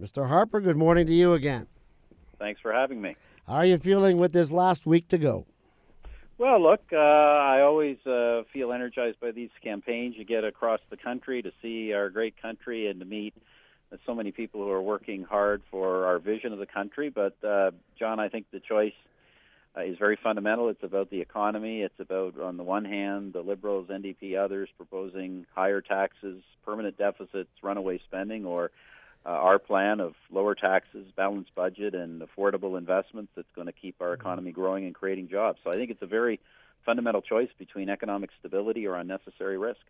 Mr. Harper, good morning to you again. Thanks for having me. How are you feeling with this last week to go? Well, look, I always feel energized by these campaigns you get across the country to see our great country and to meet so many people who are working hard for our vision of the country. But, John, I think the choice is very fundamental. It's about the economy. It's about, on the one hand, the Liberals, NDP, others proposing higher taxes, permanent deficits, runaway spending, or our plan of lower taxes, balanced budget, and affordable investments that's going to keep our economy growing and creating jobs. So I think it's a very fundamental choice between economic stability or unnecessary risk.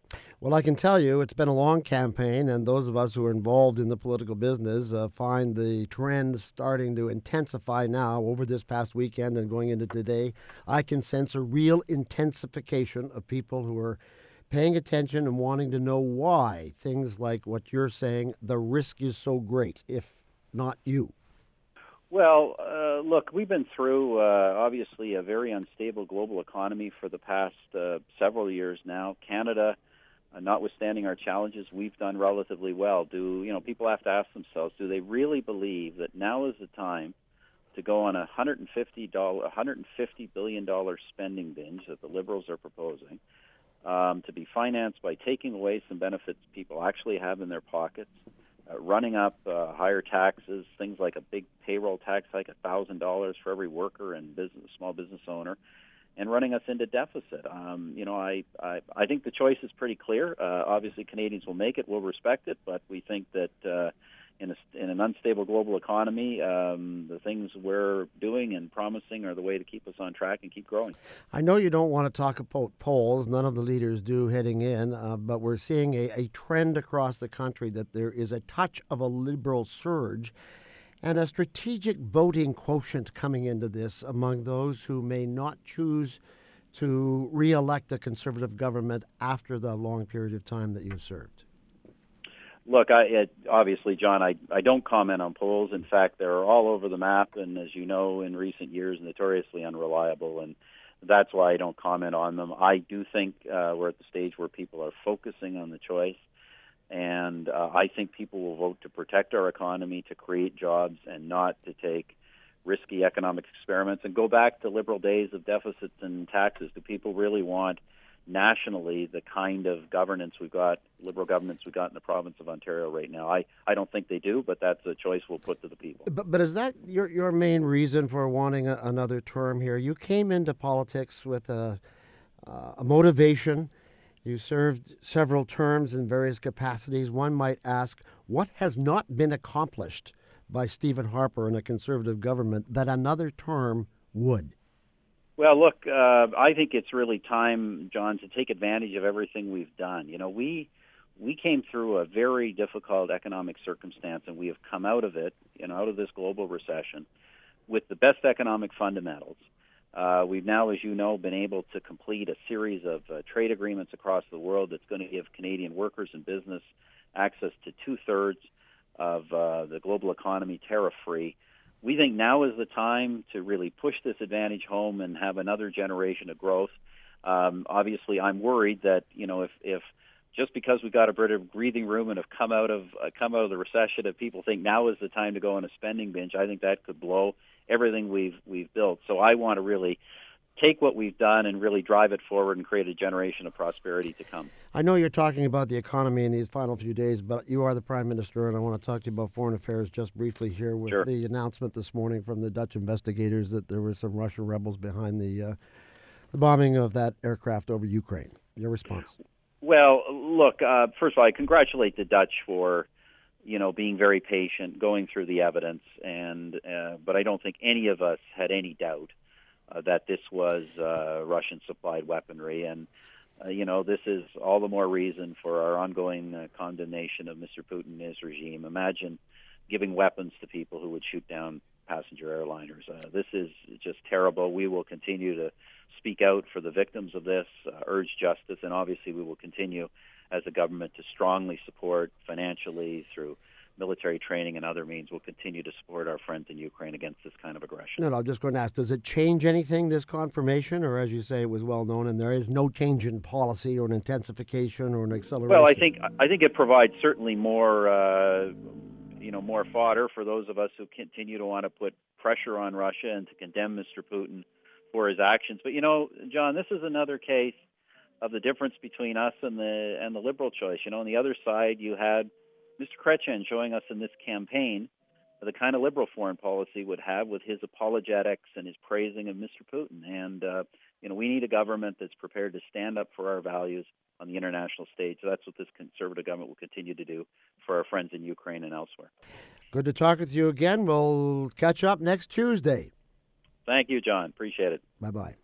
Well, I can tell you it's been a long campaign, and those of us who are involved in the political business find the trend starting to intensify now over this past weekend and going into today. I can sense a real intensification of people who are paying attention and wanting to know why things like what you're saying, the risk is so great, if not you. Well, look, we've been through, obviously, a very unstable global economy for the past several years now. Canada, notwithstanding our challenges, we've done relatively well. People have to ask themselves, do they really believe that now is the time to go on a $150 billion spending binge that the Liberals are proposing? To be financed by taking away some benefits people actually have in their pockets, running up higher taxes, things like a big payroll tax hike, $1,000 for every worker and small business owner, and running us into deficit. I think the choice is pretty clear. Obviously, Canadians will make it. We'll respect it. But we think that in an unstable global economy, the things we're doing and promising are the way to keep us on track and keep growing. I know you don't want to talk about polls. None of the leaders do heading in, but we're seeing a trend across the country that there is a touch of a Liberal surge and a strategic voting quotient coming into this among those who may not choose to re-elect a Conservative government after the long period of time that you've served. Look, obviously, John, I don't comment on polls. In fact, they're all over the map, and as you know, in recent years, notoriously unreliable, and that's why I don't comment on them. I do think we're at the stage where people are focusing on the choice, and I think people will vote to protect our economy, to create jobs, and not to take risky economic experiments. And go back to Liberal days of deficits and taxes. Do people really want nationally the kind of governance we've got, Liberal governance we've got in the province of Ontario right now? I don't think they do, but that's a choice we'll put to the people. But is that your main reason for wanting another term here? You came into politics with a motivation. You served several terms in various capacities. One might ask, what has not been accomplished by Stephen Harper and a Conservative government that another term would? Well, look, I think it's really time, John, to take advantage of everything we've done. We came through a very difficult economic circumstance, and we have come out of it, out of this global recession, with the best economic fundamentals. We've now, as you know, been able to complete a series of trade agreements across the world that's going to give Canadian workers and business access to 2/3 of the global economy tariff-free. We think now is the time to really push this advantage home and have another generation of growth. Obviously, I'm worried that if just because we got a bit of breathing room and have come out of the recession, if people think now is the time to go on a spending binge, I think that could blow everything we've built. So I want to really take what we've done and really drive it forward and create a generation of prosperity to come. I know you're talking about the economy in these final few days, but you are the Prime Minister, and I want to talk to you about foreign affairs just briefly here with Sure. the announcement this morning from the Dutch investigators that there were some Russian rebels behind the bombing of that aircraft over Ukraine. Your response? Well, look, first of all, I congratulate the Dutch for being very patient, going through the evidence, and but I don't think any of us had any doubt that this was Russian-supplied weaponry. And, this is all the more reason for our ongoing condemnation of Mr. Putin and his regime. Imagine giving weapons to people who would shoot down passenger airliners. This is just terrible. We will continue to speak out for the victims of this, urge justice, and obviously we will continue as a government to strongly support financially through military training and other means. Will continue to support our friends in Ukraine against this kind of aggression. No, I'm just going to ask, does it change anything, this confirmation? Or as you say, it was well known and there is no change in policy or an intensification or an acceleration? Well, I think it provides certainly more more fodder for those of us who continue to want to put pressure on Russia and to condemn Mr. Putin for his actions. But, John, this is another case of the difference between us and the Liberal choice. On the other side, you had Mr. Chrétien showing us in this campaign the kind of Liberal foreign policy would have, with his apologetics and his praising of Mr. Putin. And, we need a government that's prepared to stand up for our values on the international stage. So that's what this Conservative government will continue to do for our friends in Ukraine and elsewhere. Good to talk with you again. We'll catch up next Tuesday. Thank you, John. Appreciate it. Bye-bye.